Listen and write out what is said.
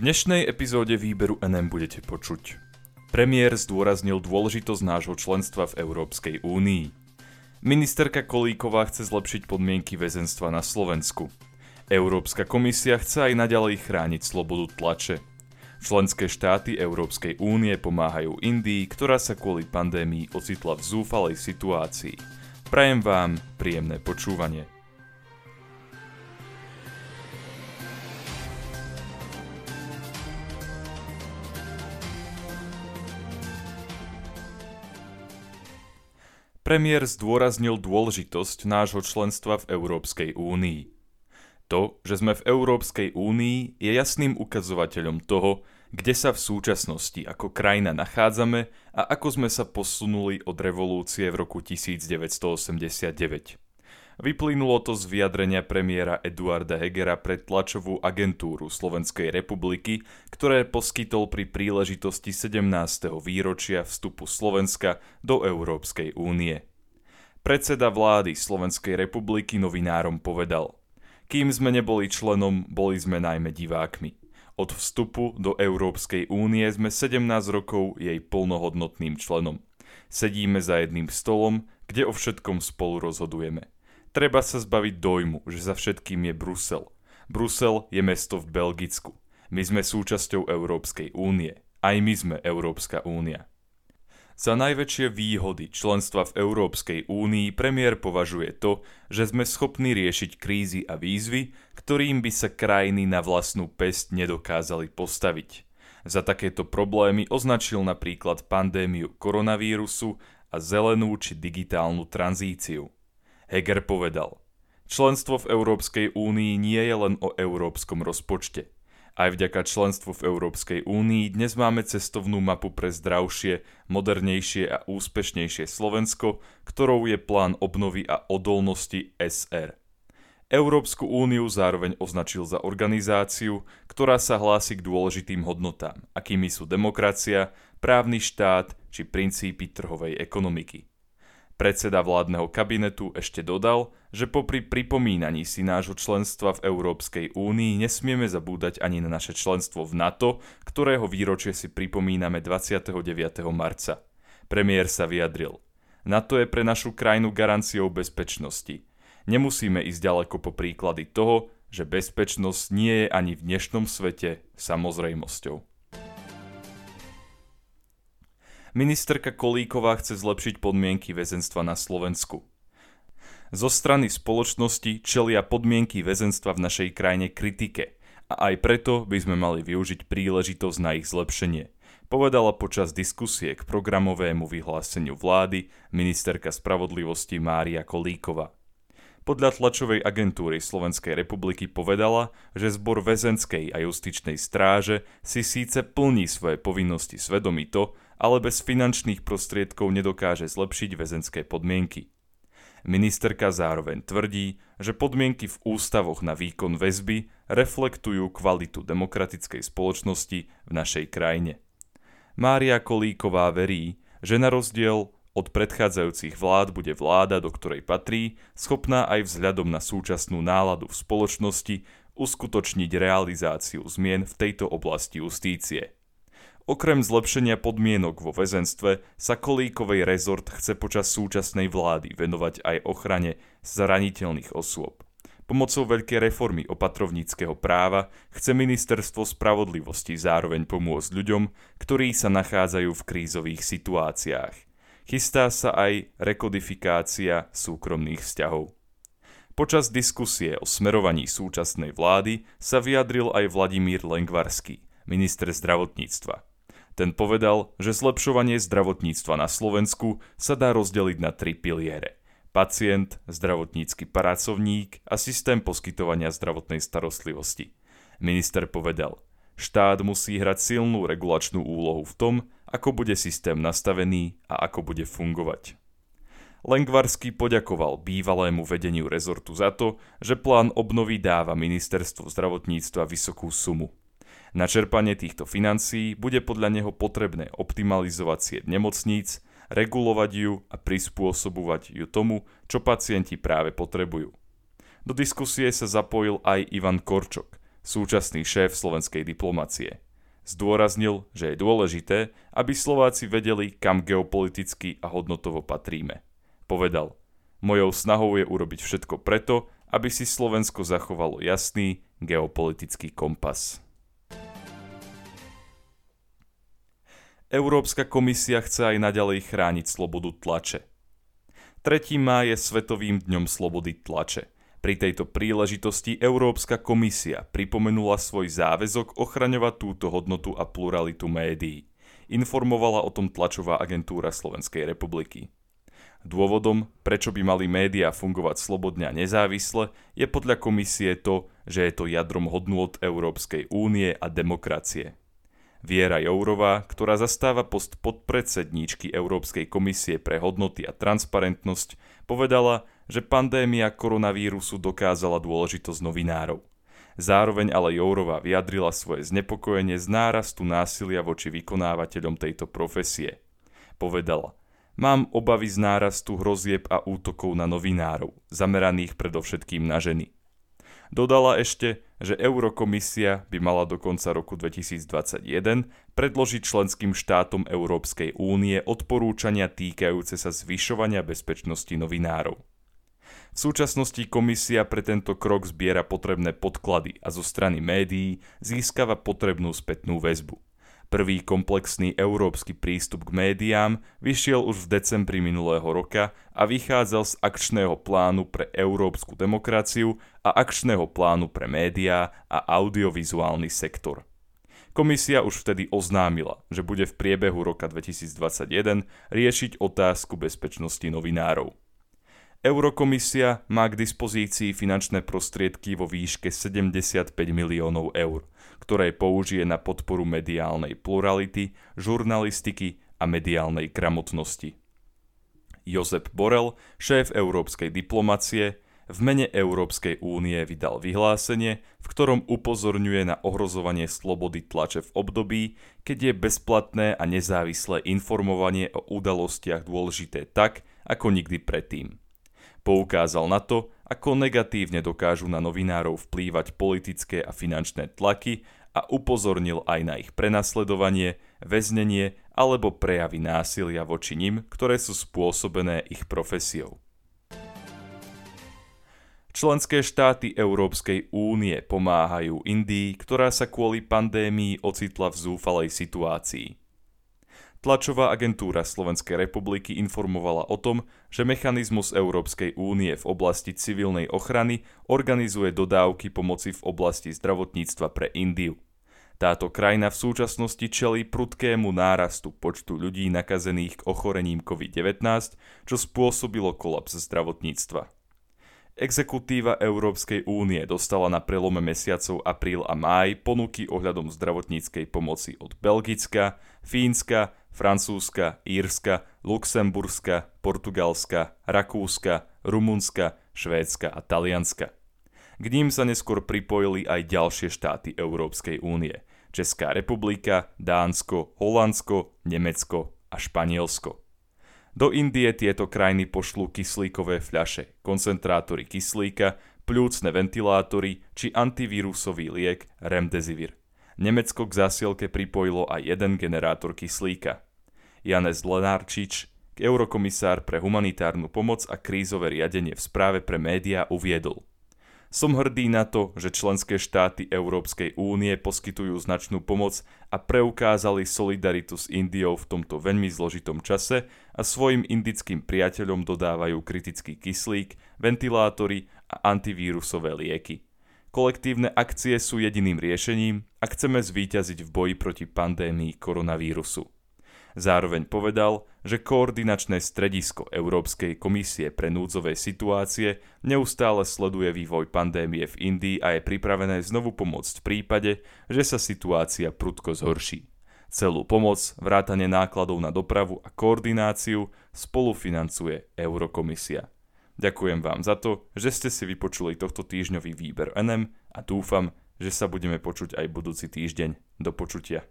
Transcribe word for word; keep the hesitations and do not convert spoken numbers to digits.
V dnešnej epizóde Výberu en em budete počuť. Premiér zdôraznil dôležitosť nášho členstva v Európskej únii. Ministerka Kolíková chce zlepšiť podmienky väzenstva na Slovensku. Európska komisia chce aj naďalej chrániť slobodu tlače. Členské štáty Európskej únie pomáhajú Indii, ktorá sa kvôli pandémii ocitla v zúfalej situácii. Prajem vám príjemné počúvanie. Premiér zdôraznil dôležitosť nášho členstva v Európskej únii. To, že sme v Európskej únii, je jasným ukazovateľom toho, kde sa v súčasnosti ako krajina nachádzame a ako sme sa posunuli od revolúcie v roku devätnásťstoosemdesiatdeväť. Vyplynulo to z vyjadrenia premiéra Eduarda Hegera pre tlačovú agentúru Slovenskej republiky, ktoré poskytol pri príležitosti sedemnásteho výročia vstupu Slovenska do Európskej únie. Predseda vlády Slovenskej republiky novinárom povedal: "Kým sme neboli členom, boli sme najmä divákmi. Od vstupu do Európskej únie sme sedemnásť rokov jej plnohodnotným členom. Sedíme za jedným stolom, kde o všetkom spolu rozhodujeme. Treba sa zbaviť dojmu, že za všetkým je Brusel. Brusel je mesto v Belgicku. My sme súčasťou Európskej únie. Aj my sme Európska únia." Za najväčšie výhody členstva v Európskej únii premiér považuje to, že sme schopní riešiť krízy a výzvy, ktorým by sa krajiny na vlastnú päsť nedokázali postaviť. Za takéto problémy označil napríklad pandémiu koronavírusu a zelenú či digitálnu tranzíciu. Heger povedal: "Členstvo v Európskej únii nie je len o európskom rozpočte. Aj vďaka členstvu v Európskej únii dnes máme cestovnú mapu pre zdravšie, modernejšie a úspešnejšie Slovensko, ktorou je plán obnovy a odolnosti es er. Európsku úniu zároveň označil za organizáciu, ktorá sa hlási k dôležitým hodnotám, akými sú demokracia, právny štát či princípy trhovej ekonomiky." Predseda vládneho kabinetu ešte dodal, že popri pripomínaní si nášho členstva v Európskej únii nesmieme zabúdať ani na naše členstvo v NATO, ktorého výročie si pripomíname dvadsiateho deviateho marca. Premiér sa vyjadril: "NATO je pre našu krajinu garanciou bezpečnosti. Nemusíme ísť ďaleko po príklady toho, že bezpečnosť nie je ani v dnešnom svete samozrejmosťou." Ministerka Kolíková chce zlepšiť podmienky väzenstva na Slovensku. Zo strany spoločnosti čelia podmienky väzenstva v našej krajine kritike a aj preto by sme mali využiť príležitosť na ich zlepšenie, povedala počas diskusie k programovému vyhláseniu vlády ministerka spravodlivosti Mária Kolíková. Podľa tlačovej agentúry Slovenskej republiky povedala, že zbor väzenskej a justičnej stráže si síce plní svoje povinnosti svedomito, ale bez finančných prostriedkov nedokáže zlepšiť väzenské podmienky. Ministerka zároveň tvrdí, že podmienky v ústavoch na výkon väzby reflektujú kvalitu demokratickej spoločnosti v našej krajine. Mária Kolíková verí, že na rozdiel od predchádzajúcich vlád bude vláda, do ktorej patrí, schopná aj vzhľadom na súčasnú náladu v spoločnosti uskutočniť realizáciu zmien v tejto oblasti justície. Okrem zlepšenia podmienok vo väzenstve sa Kolíkovej rezort chce počas súčasnej vlády venovať aj ochrane zraniteľných osôb. Pomocou veľkej reformy opatrovníckeho práva chce ministerstvo spravodlivosti zároveň pomôcť ľuďom, ktorí sa nachádzajú v krízových situáciách. Chystá sa aj rekodifikácia súkromných vzťahov. Počas diskusie o smerovaní súčasnej vlády sa vyjadril aj Vladimír Lengvarský, minister zdravotníctva. Ten povedal, že zlepšovanie zdravotníctva na Slovensku sa dá rozdeliť na tri piliere: pacient, zdravotnícky pracovník a systém poskytovania zdravotnej starostlivosti. Minister povedal: "Štát musí hrať silnú regulačnú úlohu v tom, ako bude systém nastavený a ako bude fungovať." Lengvarský poďakoval bývalému vedeniu rezortu za to, že plán obnovy dáva ministerstvu zdravotníctva vysokú sumu. Na čerpanie týchto financií bude podľa neho potrebné optimalizovať sieť nemocníc, regulovať ju a prispôsobovať ju tomu, čo pacienti práve potrebujú. Do diskusie sa zapojil aj Ivan Korčok, súčasný šéf slovenskej diplomacie. Zdôraznil, že je dôležité, aby Slováci vedeli, kam geopoliticky a hodnotovo patríme. Povedal, mojou snahou je urobiť všetko preto, aby si Slovensko zachovalo jasný geopolitický kompas. Európska komisia chce aj naďalej chrániť slobodu tlače. tretieho mája je Svetovým dňom slobody tlače. Pri tejto príležitosti Európska komisia pripomenula svoj záväzok ochraňovať túto hodnotu a pluralitu médií. Informovala o tom tlačová agentúra Slovenskej republiky. Dôvodom, prečo by mali médiá fungovať slobodne a nezávisle, je podľa komisie to, že je to jadrom hodnôt Európskej únie a demokracie. Viera Jourová, ktorá zastáva post podpredsedníčky Európskej komisie pre hodnoty a transparentnosť, povedala, že pandémia koronavírusu dokázala dôležitosť novinárov. Zároveň ale Jourová vyjadrila svoje znepokojenie z nárastu násilia voči vykonávateľom tejto profesie. Povedala, mám obavy z nárastu hrozieb a útokov na novinárov, zameraných predovšetkým na ženy. Dodala ešte, že Eurokomisia by mala do konca roku dvetisícdvadsaťjeden predložiť členským štátom Európskej únie odporúčania týkajúce sa zvyšovania bezpečnosti novinárov. V súčasnosti komisia pre tento krok zbiera potrebné podklady a zo strany médií získava potrebnú spätnú väzbu. Prvý komplexný európsky prístup k médiám vyšiel už v decembri minulého roka a vychádzal z akčného plánu pre európsku demokraciu a akčného plánu pre médiá a audiovizuálny sektor. Komisia už vtedy oznámila, že bude v priebehu roka dvetisícdvadsaťjeden riešiť otázku bezpečnosti novinárov. Eurokomisia má k dispozícii finančné prostriedky vo výške sedemdesiatpäť miliónov eur, ktoré použije na podporu mediálnej plurality, žurnalistiky a mediálnej gramotnosti. Josep Borrell, šéf európskej diplomacie, v mene Európskej únie vydal vyhlásenie, v ktorom upozorňuje na ohrozovanie slobody tlače v období, keď je bezplatné a nezávislé informovanie o udalostiach dôležité tak, ako nikdy predtým. Poukázal na to, ako negatívne dokážu na novinárov vplývať politické a finančné tlaky a upozornil aj na ich prenasledovanie, väznenie alebo prejavy násilia voči nim, ktoré sú spôsobené ich profesiou. Členské štáty Európskej únie pomáhajú Indii, ktorá sa kvôli pandémii ocitla v zúfalej situácii. Tlačová agentúra Slovenskej republiky informovala o tom, že mechanizmus Európskej únie v oblasti civilnej ochrany organizuje dodávky pomoci v oblasti zdravotníctva pre Indiu. Táto krajina v súčasnosti čelí prudkému nárastu počtu ľudí nakazených ochorením covid devätnásť, čo spôsobilo kolaps zdravotníctva. Exekutíva Európskej únie dostala na prelome mesiacov apríl a máj ponuky ohľadom zdravotníckej pomoci od Belgicka, Fínska, Francúzska, Írska, Luxemburska, Portugalska, Rakúska, Rumunska, Švédska a Talianska. K ním sa neskôr pripojili aj ďalšie štáty Európskej únie – Česká republika, Dánsko, Holandsko, Nemecko a Španielsko. Do Indie tieto krajiny pošlú kyslíkové fľaše, koncentrátory kyslíka, pľúcne ventilátory či antivírusový liek Remdesivir. Nemecko k zásielke pripojilo aj jeden generátor kyslíka. Janez Lenárčič, eurokomisár pre humanitárnu pomoc a krízové riadenie v správe pre médiá, uviedol. Som hrdý na to, že členské štáty Európskej únie poskytujú značnú pomoc a preukázali solidaritu s Indiou v tomto veľmi zložitom čase a svojim indickým priateľom dodávajú kritický kyslík, ventilátory a antivírusové lieky. Kolektívne akcie sú jediným riešením a chceme zvíťaziť v boji proti pandémii koronavírusu. Zároveň povedal, že koordinačné stredisko Európskej komisie pre núdzové situácie neustále sleduje vývoj pandémie v Indii a je pripravené znovu pomôcť v prípade, že sa situácia prudko zhorší. Celú pomoc, vrátane nákladov na dopravu a koordináciu, spolufinancuje Eurokomisia. Ďakujem vám za to, že ste si vypočuli tohto týždňový výber en em a dúfam, že sa budeme počuť aj budúci týždeň. Do počutia.